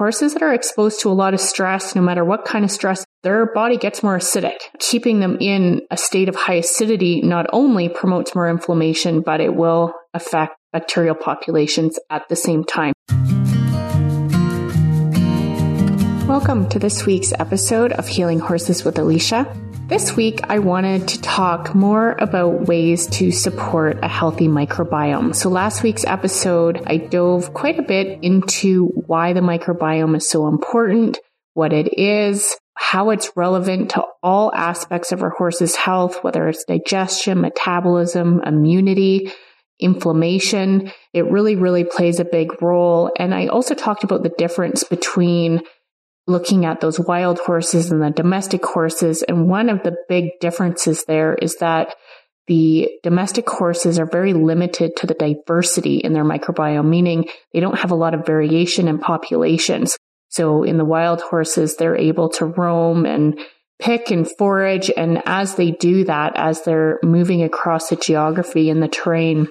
Horses that are exposed to a lot of stress, no matter what kind of stress, their body gets more acidic. Keeping them in a state of high acidity not only promotes more inflammation, but it will affect bacterial populations at the same time. Welcome to this week's episode of Healing Horses with Alicia. This week, I wanted to talk more about ways to support a healthy microbiome. So last week's episode, I dove quite a bit into why the microbiome is so important, what it is, how it's relevant to all aspects of our horse's health, whether it's digestion, metabolism, immunity, inflammation. It really, really plays a big role. And I also talked about the difference between looking at those wild horses and the domestic horses. And one of the big differences there is that the domestic horses are very limited to the diversity in their microbiome, meaning they don't have a lot of variation in populations. So in the wild horses, they're able to roam and pick and forage. And as they do that, as they're moving across the geography and the terrain,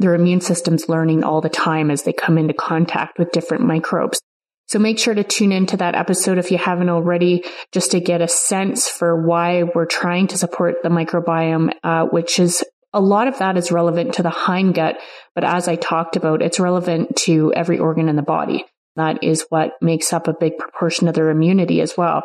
their immune system's learning all the time as they come into contact with different microbes. So make sure to tune into that episode if you haven't already, just to get a sense for why we're trying to support the microbiome, which is a lot of that is relevant to the hindgut. But as I talked about, it's relevant to every organ in the body. That is what makes up a big proportion of their immunity as well.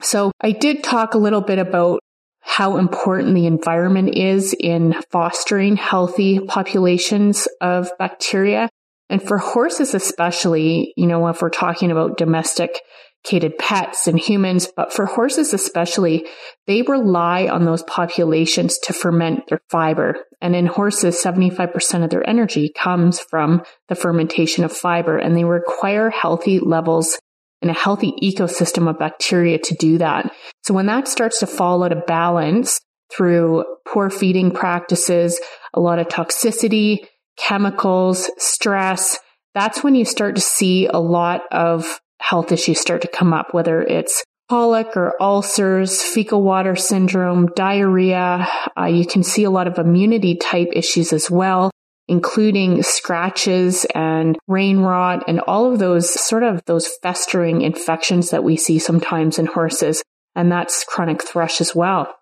So I did talk a little bit about how important the environment is in fostering healthy populations of bacteria. And for horses especially, you know, if we're talking about domesticated pets and humans, but for horses especially, they rely on those populations to ferment their fiber. And in horses, 75% of their energy comes from the fermentation of fiber, and they require healthy levels and a healthy ecosystem of bacteria to do that. So when that starts to fall out of balance through poor feeding practices, a lot of toxicity, chemicals, stress, that's when you start to see a lot of health issues start to come up, whether it's colic or ulcers, fecal water syndrome, diarrhea. You can see a lot of immunity type issues as well, including scratches and rain rot and all of those sort of those festering infections that we see sometimes in horses. And that's chronic thrush as well.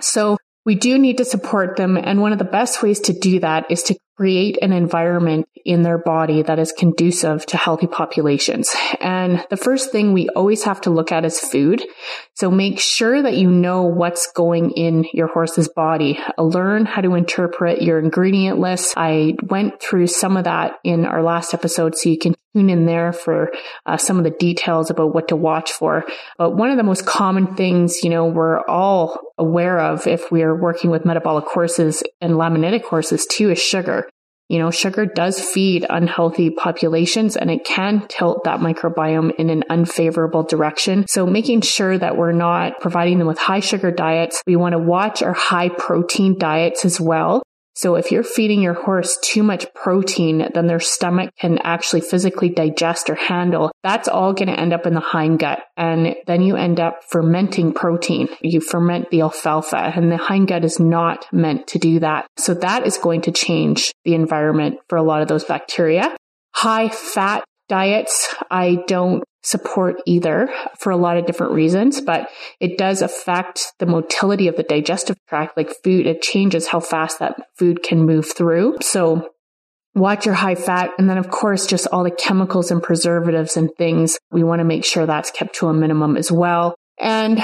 So we do need to support them. And one of the best ways to do that is to create an environment in their body that is conducive to healthy populations. And the first thing we always have to look at is food. So make sure that you know what's going in your horse's body. Learn how to interpret your ingredient list. I went through some of that in our last episode, so you can tune in there for some of the details about what to watch for. But one of the most common things, you know, we're all aware of if we are working with metabolic horses and laminitic horses too, is sugar. You know, sugar does feed unhealthy populations, and it can tilt that microbiome in an unfavorable direction. So making sure that we're not providing them with high sugar diets. We want to watch our high protein diets as well. So if you're feeding your horse too much protein, then their stomach can actually physically digest or handle. That's all going to end up in the hindgut. And then you end up fermenting protein. You ferment the alfalfa, and the hindgut is not meant to do that. So that is going to change the environment for a lot of those bacteria. High fat diets, I don't support either for a lot of different reasons, but it does affect the motility of the digestive tract. Like food, it changes how fast that food can move through. So watch your high fat. And then of course, just all the chemicals and preservatives and things. We want to make sure that's kept to a minimum as well. And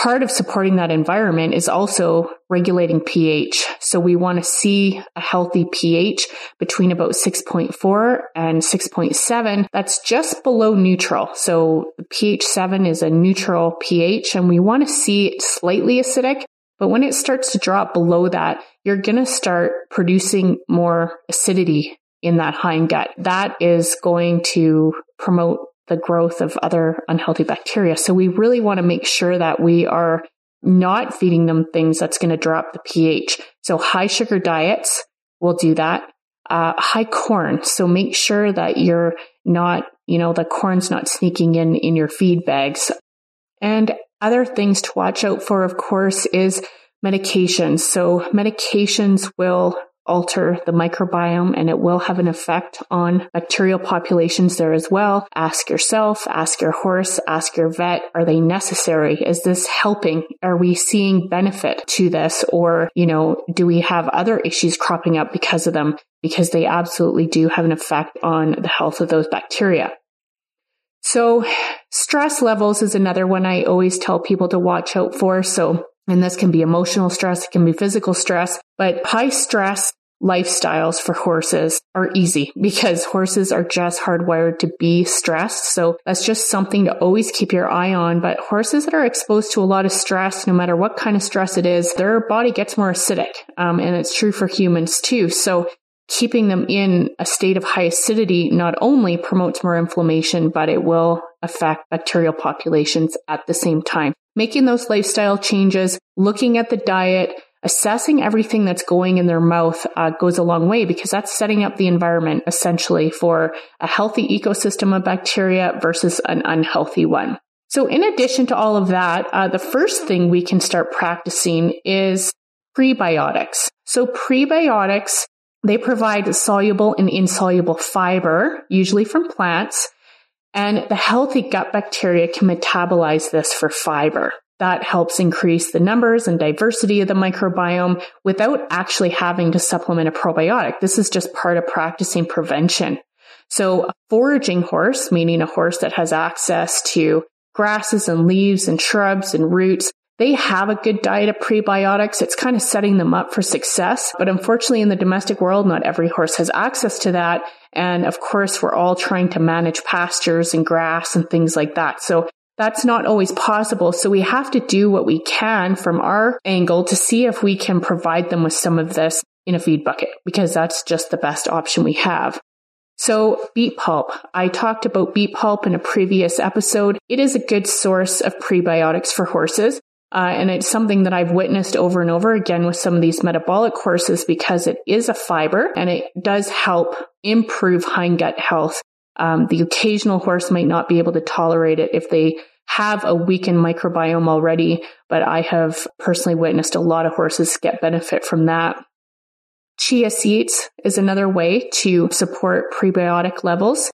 part of supporting that environment is also regulating pH. So we want to see a healthy pH between about 6.4 and 6.7. That's just below neutral. So pH 7 is a neutral pH, and we want to see it slightly acidic. But when it starts to drop below that, you're going to start producing more acidity in that hindgut. That is going to promote the growth of other unhealthy bacteria. So we really want to make sure that we are not feeding them things that's going to drop the pH. So high sugar diets will do that. High corn. So make sure that you're not, you know, the corn's not sneaking in your feed bags. And other things to watch out for, of course, is medications. So medications will alter the microbiome, and it will have an effect on bacterial populations there as well. Ask yourself, ask your horse, ask your vet, are they necessary? Is this helping? Are we seeing benefit to this? Or, you know, do we have other issues cropping up because of them? Because they absolutely do have an effect on the health of those bacteria. So stress levels is another one I always tell people to watch out for. So, and this can be emotional stress, it can be physical stress, but high stress lifestyles for horses are easy because horses are just hardwired to be stressed. So that's just something to always keep your eye on. But horses that are exposed to a lot of stress, no matter what kind of stress it is, their body gets more acidic. And it's true for humans too. So keeping them in a state of high acidity not only promotes more inflammation, but it will affect bacterial populations at the same time. Making those lifestyle changes, looking at the diet, assessing everything that's going in their mouth goes a long way, because that's setting up the environment essentially for a healthy ecosystem of bacteria versus an unhealthy one. So in addition to all of that, the first thing we can start practicing is prebiotics. So prebiotics, they provide soluble and insoluble fiber, usually from plants, and the healthy gut bacteria can metabolize this for fiber. That helps increase the numbers and diversity of the microbiome without actually having to supplement a probiotic. This is just part of practicing prevention. So a foraging horse, meaning a horse that has access to grasses and leaves and shrubs and roots, they have a good diet of prebiotics. It's kind of setting them up for success. But unfortunately, in the domestic world, not every horse has access to that. And of course, we're all trying to manage pastures and grass and things like that. So that's not always possible. So we have to do what we can from our angle to see if we can provide them with some of this in a feed bucket, because that's just the best option we have. So beet pulp. I talked about beet pulp in a previous episode. It is a good source of prebiotics for horses. And it's something that I've witnessed over and over again with some of these metabolic horses, because it is a fiber and it does help improve hindgut health. The occasional horse might not be able to tolerate it if they have a weakened microbiome already, but I have personally witnessed a lot of horses get benefit from that. Chia seeds is another way to support prebiotic levels.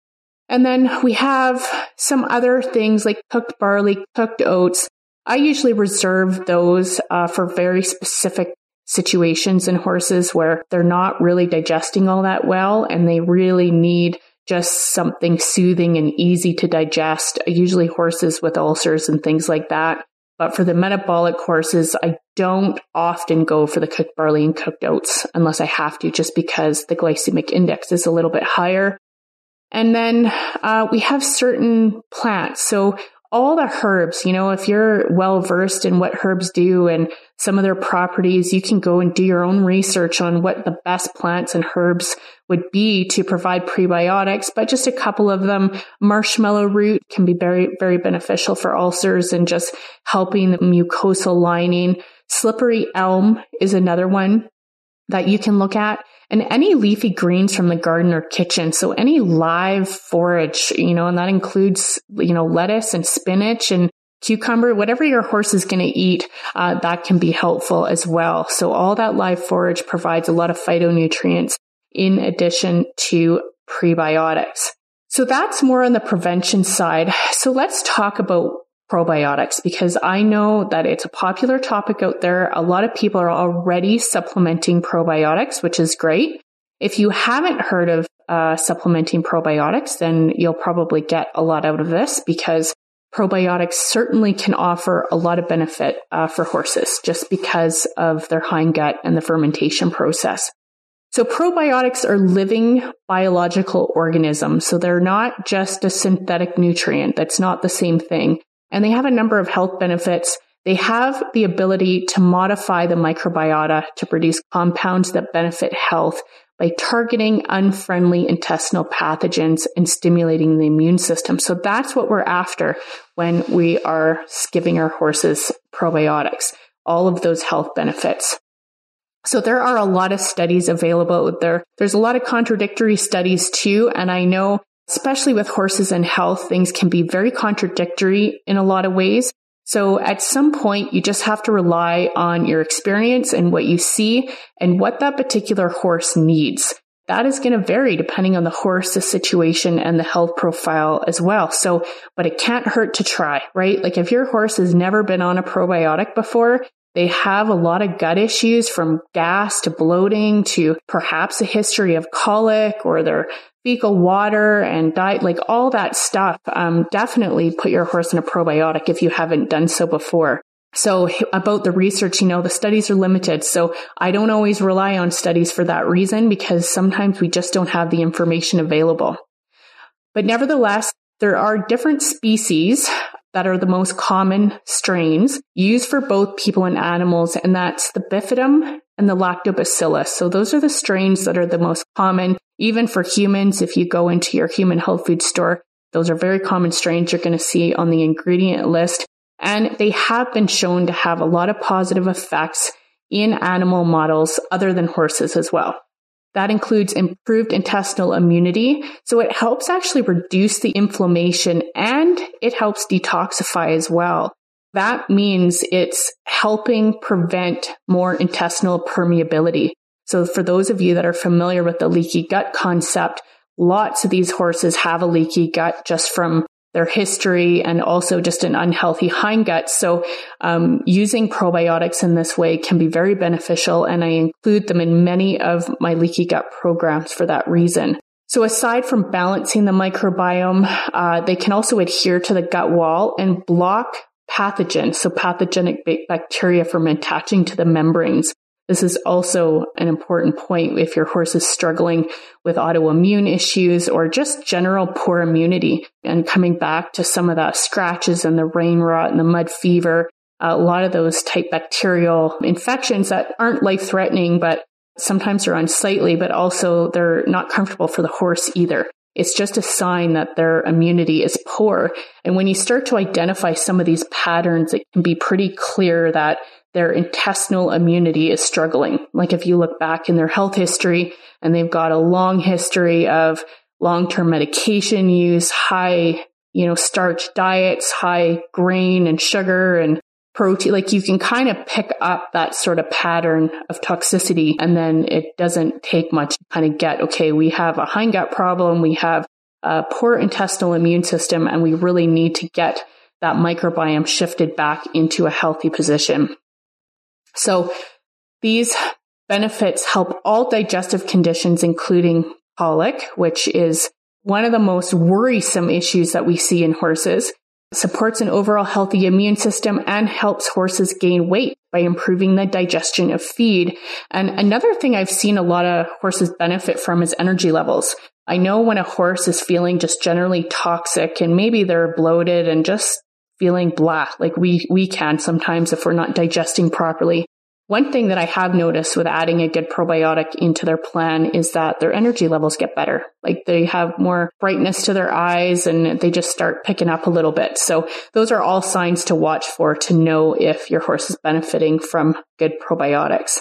And then we have some other things like cooked barley, cooked oats. I usually reserve those for very specific situations in horses where they're not really digesting all that well and they really need just something soothing and easy to digest, usually horses with ulcers and things like that. But for the metabolic horses, I don't often go for the cooked barley and cooked oats unless I have to, just because the glycemic index is a little bit higher. And then we have certain plants. So all the herbs, you know, if you're well versed in what herbs do and some of their properties, you can go and do your own research on what the best plants and herbs would be to provide prebiotics. But just a couple of them, marshmallow root can be very, very beneficial for ulcers and just helping the mucosal lining. Slippery elm is another one that you can look at, and any leafy greens from the garden or kitchen. So any live forage, you know, and that includes, you know, lettuce and spinach and cucumber, whatever your horse is going to eat, that can be helpful as well. So all that live forage provides a lot of phytonutrients in addition to prebiotics. So that's more on the prevention side. So let's talk about probiotics, because I know that it's a popular topic out there. A lot of people are already supplementing probiotics, which is great. If you haven't heard of supplementing probiotics, then you'll probably get a lot out of this, because probiotics certainly can offer a lot of benefit for horses just because of their hindgut and the fermentation process. So probiotics are living biological organisms. So they're not just a synthetic nutrient. That's not the same thing. And they have a number of health benefits. They have the ability to modify the microbiota to produce compounds that benefit health by targeting unfriendly intestinal pathogens and stimulating the immune system. So that's what we're after when we are giving our horses probiotics, all of those health benefits. So there are a lot of studies available out there. There's a lot of contradictory studies too, and I know especially with horses and health, things can be very contradictory in a lot of ways. So at some point, you just have to rely on your experience and what you see and what that particular horse needs. That is going to vary depending on the horse, the situation, and the health profile as well. So, but it can't hurt to try, right? Like if your horse has never been on a probiotic before, they have a lot of gut issues from gas to bloating to perhaps a history of colic or their fecal water and diet, like all that stuff. Definitely put your horse in a probiotic if you haven't done so before. So about the research, the studies are limited. So I don't always rely on studies for that reason, because sometimes we just don't have the information available. But nevertheless, there are different species that are the most common strains used for both people and animals, and that's the bifidum and the lactobacillus. So those are the strains that are the most common, even for humans. If you go into your human health food store, those are very common strains you're going to see on the ingredient list. And they have been shown to have a lot of positive effects in animal models other than horses as well. That includes improved intestinal immunity. So it helps actually reduce the inflammation and it helps detoxify as well. That means it's helping prevent more intestinal permeability. So for those of you that are familiar with the leaky gut concept, lots of these horses have a leaky gut just from their history and also just an unhealthy hindgut. So using probiotics in this way can be very beneficial, and I include them in many of my leaky gut programs for that reason. So aside from balancing the microbiome, they can also adhere to the gut wall and block pathogens, so pathogenic bacteria from attaching to the membranes. This is also an important point if your horse is struggling with autoimmune issues or just general poor immunity. And coming back to some of the scratches and the rain rot and the mud fever, a lot of those type bacterial infections that aren't life-threatening, but sometimes they're unsightly, but also they're not comfortable for the horse either. It's just a sign that their immunity is poor. And when you start to identify some of these patterns, it can be pretty clear that their intestinal immunity is struggling. Like if you look back in their health history and they've got a long history of long-term medication use, high, starch diets, high grain and sugar and protein, like you can kind of pick up that sort of pattern of toxicity. And then it doesn't take much to kind of get, okay, we have a hindgut problem, we have a poor intestinal immune system, and we really need to get that microbiome shifted back into a healthy position. So these benefits help all digestive conditions, including colic, which is one of the most worrisome issues that we see in horses, supports an overall healthy immune system, and helps horses gain weight by improving the digestion of feed. And another thing I've seen a lot of horses benefit from is energy levels. I know when a horse is feeling just generally toxic and maybe they're bloated and just feeling blah, like we can sometimes if we're not digesting properly. One thing that I have noticed with adding a good probiotic into their plan is that their energy levels get better. Like they have more brightness to their eyes and they just start picking up a little bit. So those are all signs to watch for to know if your horse is benefiting from good probiotics.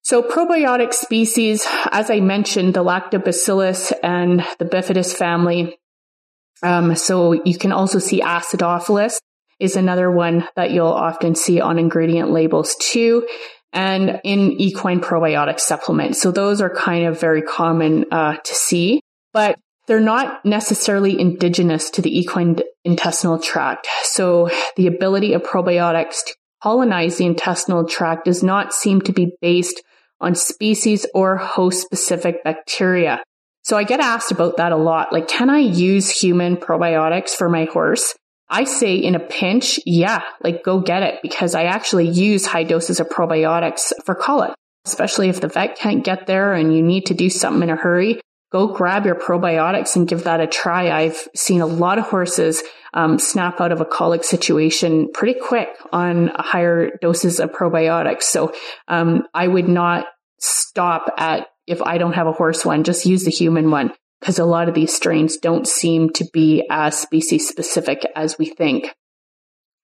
So probiotic species, as I mentioned, the lactobacillus and the bifidus family. So you can also see acidophilus is another one that you'll often see on ingredient labels too, and in equine probiotic supplements. So those are kind of very common to see, but they're not necessarily indigenous to the equine intestinal tract. So the ability of probiotics to colonize the intestinal tract does not seem to be based on species or host-specific bacteria. So I get asked about that a lot. Like, can I use human probiotics for my horse? I say in a pinch, yeah, like go get it, because I actually use high doses of probiotics for colic, especially if the vet can't get there and you need to do something in a hurry. Go grab your probiotics and give that a try. I've seen a lot of horses snap out of a colic situation pretty quick on higher doses of probiotics. So I would not stop at, if I don't have a horse one, just use the human one, because a lot of these strains don't seem to be as species specific as we think.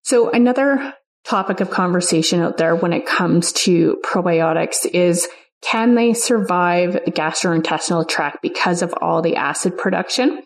So another topic of conversation out there when it comes to probiotics is, can they survive the gastrointestinal tract because of all the acid production?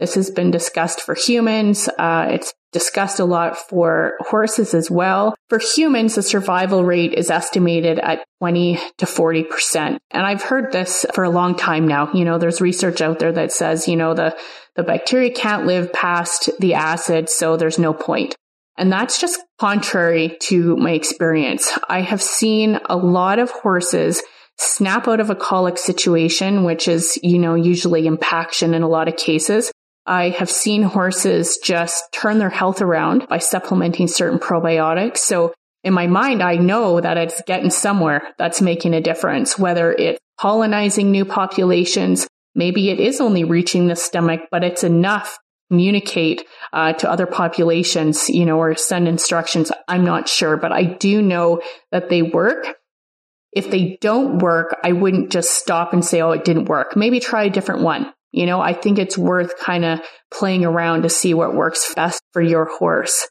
This has been discussed for humans. It's discussed a lot for horses as well. For humans, the survival rate is estimated at 20 to 40%. And I've heard this for a long time now. You know, there's research out there that says, you know, the bacteria can't live past the acid, so there's no point. And that's just contrary to my experience. I have seen a lot of horses snap out of a colic situation, which is, you know, usually impaction in a lot of cases. I have seen horses just turn their health around by supplementing certain probiotics. So in my mind, I know that it's getting somewhere that's making a difference, whether it's colonizing new populations, maybe it is only reaching the stomach, but it's enough to communicate to other populations, you know, or send instructions. I'm not sure, but I do know that they work. If they don't work, I wouldn't just stop and say, oh, it didn't work. Maybe try a different one. You know, I think it's worth kind of playing around to see what works best for your horse.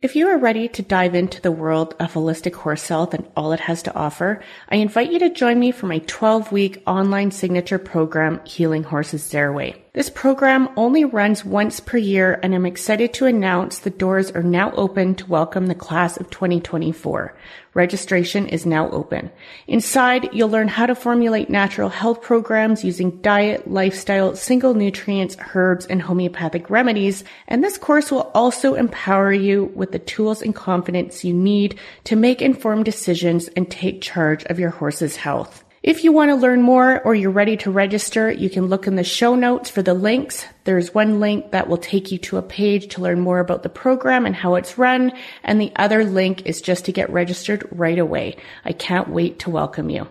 If you are ready to dive into the world of holistic horse health and all it has to offer, I invite you to join me for my 12-week online signature program, Healing Horses Theraway. This program only runs once per year, and I'm excited to announce the doors are now open to welcome the class of 2024. Registration is now open. Inside, you'll learn how to formulate natural health programs using diet, lifestyle, single nutrients, herbs, and homeopathic remedies. And this course will also empower you with the tools and confidence you need to make informed decisions and take charge of your horse's health. If you want to learn more or you're ready to register, you can look in the show notes for the links. There's one link that will take you to a page to learn more about the program and how it's run, and the other link is just to get registered right away. I can't wait to welcome you.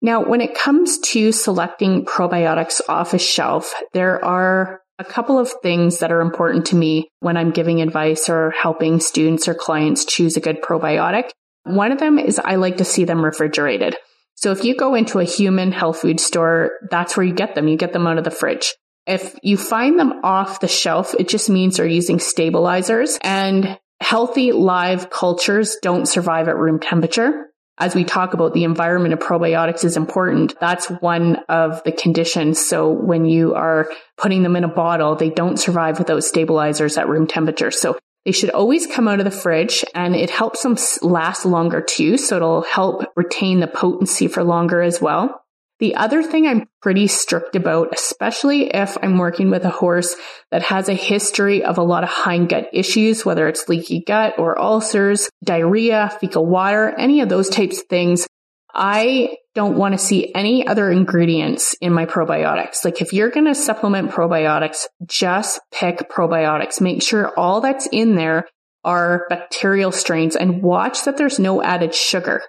Now, when it comes to selecting probiotics off a shelf, there are a couple of things that are important to me when I'm giving advice or helping students or clients choose a good probiotic. One of them is I like to see them refrigerated. So if you go into a human health food store, that's where you get them. You get them out of the fridge. If you find them off the shelf, it just means they're using stabilizers, and healthy live cultures don't survive at room temperature. As we talk about, the environment of probiotics is important. That's one of the conditions. So when you are putting them in a bottle, they don't survive without stabilizers at room temperature. So they should always come out of the fridge, and it helps them last longer too. So it'll help retain the potency for longer as well. The other thing I'm pretty strict about, especially if I'm working with a horse that has a history of a lot of hindgut issues, whether it's leaky gut or ulcers, diarrhea, fecal water, any of those types of things, I don't want to see any other ingredients in my probiotics. Like if you're going to supplement probiotics, just pick probiotics. Make sure all that's in there are bacterial strains, and watch that there's no added sugar.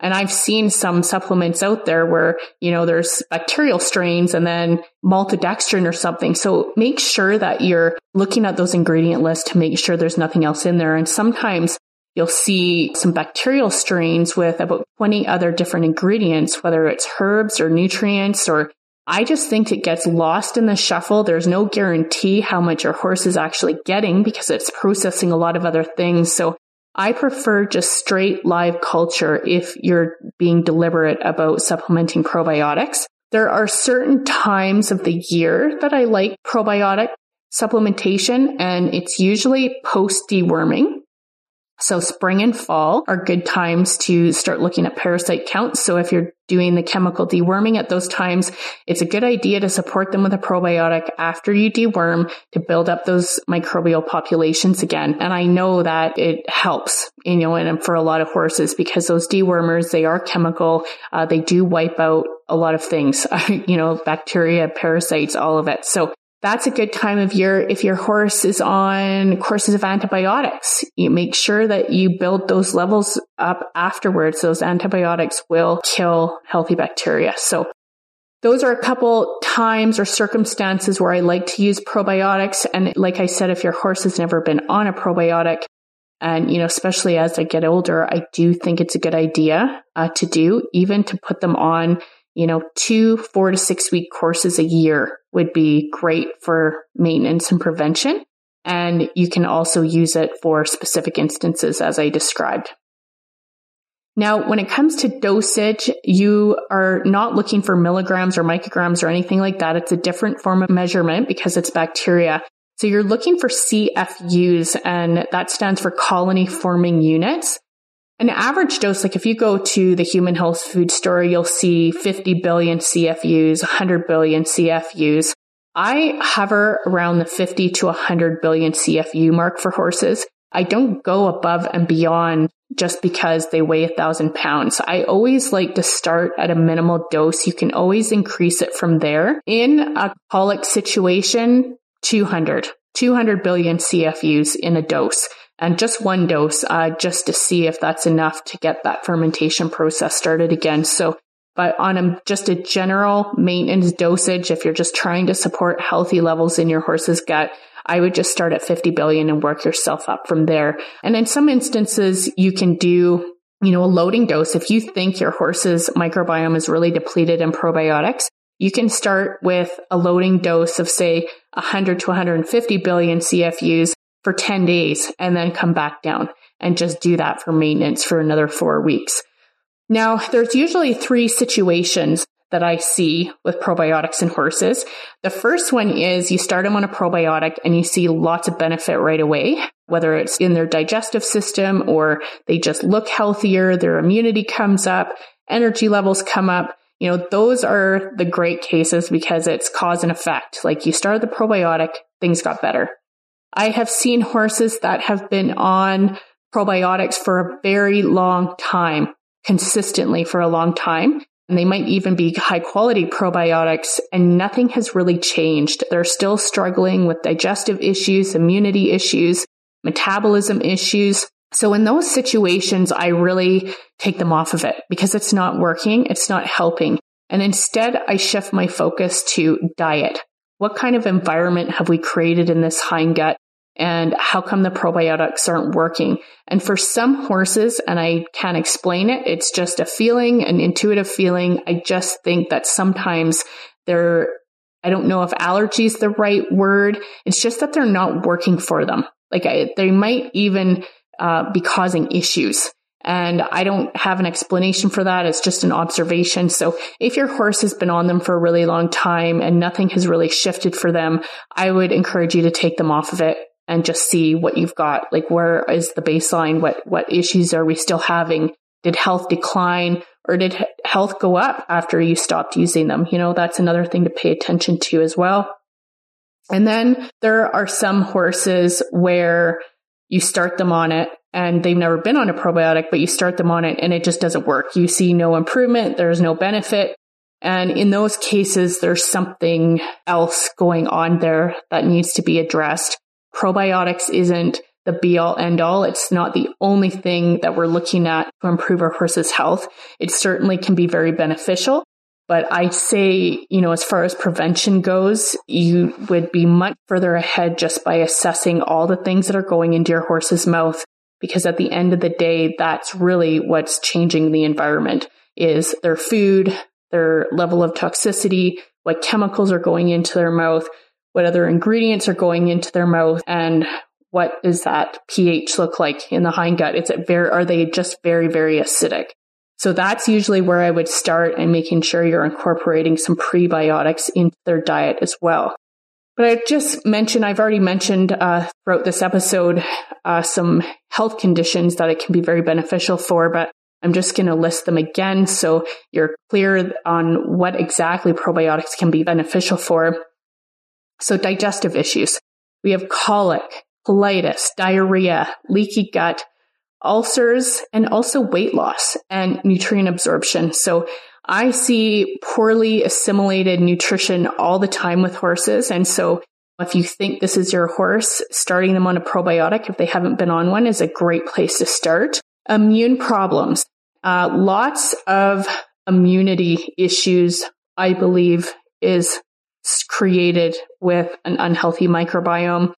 And I've seen some supplements out there where, you know, there's bacterial strains and then maltodextrin or something. So make sure that you're looking at those ingredient lists to make sure there's nothing else in there. And sometimes you'll see some bacterial strains with about 20 other different ingredients, whether it's herbs or nutrients, or I just think it gets lost in the shuffle. There's no guarantee how much your horse is actually getting because it's processing a lot of other things. So I prefer just straight live culture if you're being deliberate about supplementing probiotics. There are certain times of the year that I like probiotic supplementation, and it's usually post-deworming. So spring and fall are good times to start looking at parasite counts. So if you're doing the chemical deworming at those times, it's a good idea to support them with a probiotic after you deworm to build up those microbial populations again. And I know that it helps, you know, and for a lot of horses, because those dewormers, they are chemical. They do wipe out a lot of things, you know, bacteria, parasites, all of it. So that's a good time of year. If your horse is on courses of antibiotics, you make sure that you build those levels up afterwards. Those antibiotics will kill healthy bacteria. So those are a couple times or circumstances where I like to use probiotics. And like I said, if your horse has never been on a probiotic, and, you know, especially as they get older, I do think it's a good idea to do, even to put them on, you know, 2 4- to 6-week courses a year would be great for maintenance and prevention. And you can also use it for specific instances, as I described. Now, when it comes to dosage, you are not looking for milligrams or micrograms or anything like that. It's a different form of measurement because it's bacteria. So you're looking for CFUs, and that stands for colony forming units. An average dose, like if you go to the Human Health Food Store, you'll see 50 billion CFUs, 100 billion CFUs. I hover around the 50 to 100 billion CFU mark for horses. I don't go above and beyond just because they weigh 1,000 pounds. I always like to start at a minimal dose. You can always increase it from there. In a colic situation, 200 billion CFUs in a dose, and just one dose, just to see if that's enough to get that fermentation process started again. So, but on just a general maintenance dosage, if you're just trying to support healthy levels in your horse's gut, I would just start at 50 billion and work yourself up from there. And in some instances, you can do, a loading dose. If you think your horse's microbiome is really depleted in probiotics, you can start with a loading dose of, say, 100 to 150 billion CFUs for 10 days and then come back down and just do that for maintenance for another 4 weeks. Now, there's usually three situations that I see with probiotics in horses. The first one is you start them on a probiotic and you see lots of benefit right away, whether it's in their digestive system or they just look healthier, their immunity comes up, energy levels come up. Those are the great cases because it's cause and effect. Like you started the probiotic, things got better. I have seen horses that have been on probiotics for a very long time, consistently for a long time. And they might even be high quality probiotics, and nothing has really changed. They're still struggling with digestive issues, immunity issues, metabolism issues. So in those situations, I really take them off of it because it's not working. It's not helping. And instead, I shift my focus to diet. What kind of environment have we created in this hindgut? And how come the probiotics aren't working? And for some horses, and I can't explain it, it's just a feeling, an intuitive feeling. I just think that sometimes I don't know if allergy is the right word. It's just that they're not working for them. Like they might even be causing issues. And I don't have an explanation for that. It's just an observation. So if your horse has been on them for a really long time and nothing has really shifted for them, I would encourage you to take them off of it and just see what you've got. Like, where is the baseline? What issues are we still having? Did health decline or did health go up after you stopped using them? That's another thing to pay attention to as well. And then there are some horses where you start them on it and they've never been on a probiotic, but you start them on it and it just doesn't work. You see no improvement. There's no benefit. And in those cases, there's something else going on there that needs to be addressed. Probiotics isn't the be-all, end-all. It's not the only thing that we're looking at to improve our horse's health. It certainly can be very beneficial. But I say, as far as prevention goes, you would be much further ahead just by assessing all the things that are going into your horse's mouth. Because at the end of the day, that's really what's changing the environment is their food, their level of toxicity, what chemicals are going into their mouth, what other ingredients are going into their mouth, and what does that pH look like in the hindgut? Are they just very, very acidic? So that's usually where I would start, and making sure you're incorporating some prebiotics into their diet as well. But I've already mentioned throughout this episode some health conditions that it can be very beneficial for, but I'm just going to list them again so you're clear on what exactly probiotics can be beneficial for. So digestive issues. We have colic, colitis, diarrhea, leaky gut, ulcers, and also weight loss and nutrient absorption. So I see poorly assimilated nutrition all the time with horses. And so if you think this is your horse, starting them on a probiotic, if they haven't been on one, is a great place to start. Immune problems. Lots of immunity issues, I believe, is created with an unhealthy microbiome.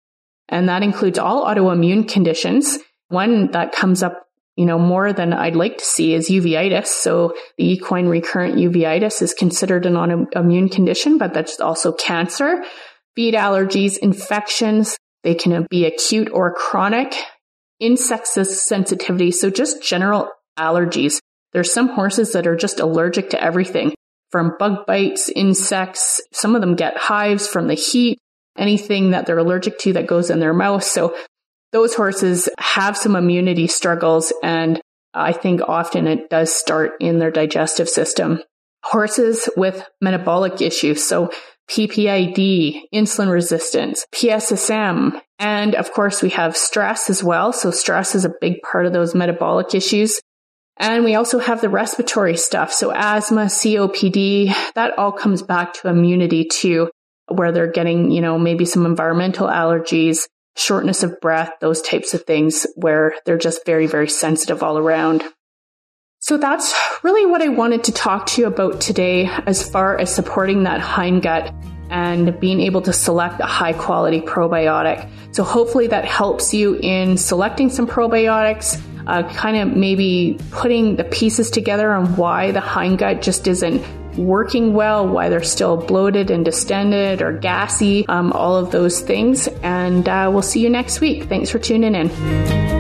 And that includes all autoimmune conditions. One that comes up, more than I'd like to see is uveitis. So the equine recurrent uveitis is considered an autoimmune condition, but that's also cancer, feed allergies, infections. They can be acute or chronic, insect sensitivity. So just general allergies. There's some horses that are just allergic to everything, from bug bites, insects. Some of them get hives from the heat, anything that they're allergic to that goes in their mouth. So those horses have some immunity struggles, and I think often it does start in their digestive system. Horses with metabolic issues, so PPID, insulin resistance, PSSM, and of course we have stress as well. So stress is a big part of those metabolic issues. And we also have the respiratory stuff. So asthma, COPD, that all comes back to immunity too, where they're getting, maybe some environmental allergies, shortness of breath, those types of things where they're just very, very sensitive all around. So that's really what I wanted to talk to you about today as far as supporting that hindgut and being able to select a high quality probiotic. So hopefully that helps you in selecting some probiotics, kind of maybe putting the pieces together on why the hindgut just isn't working well, why they're still bloated and distended or gassy, all of those things. And we'll see you next week. Thanks for tuning in.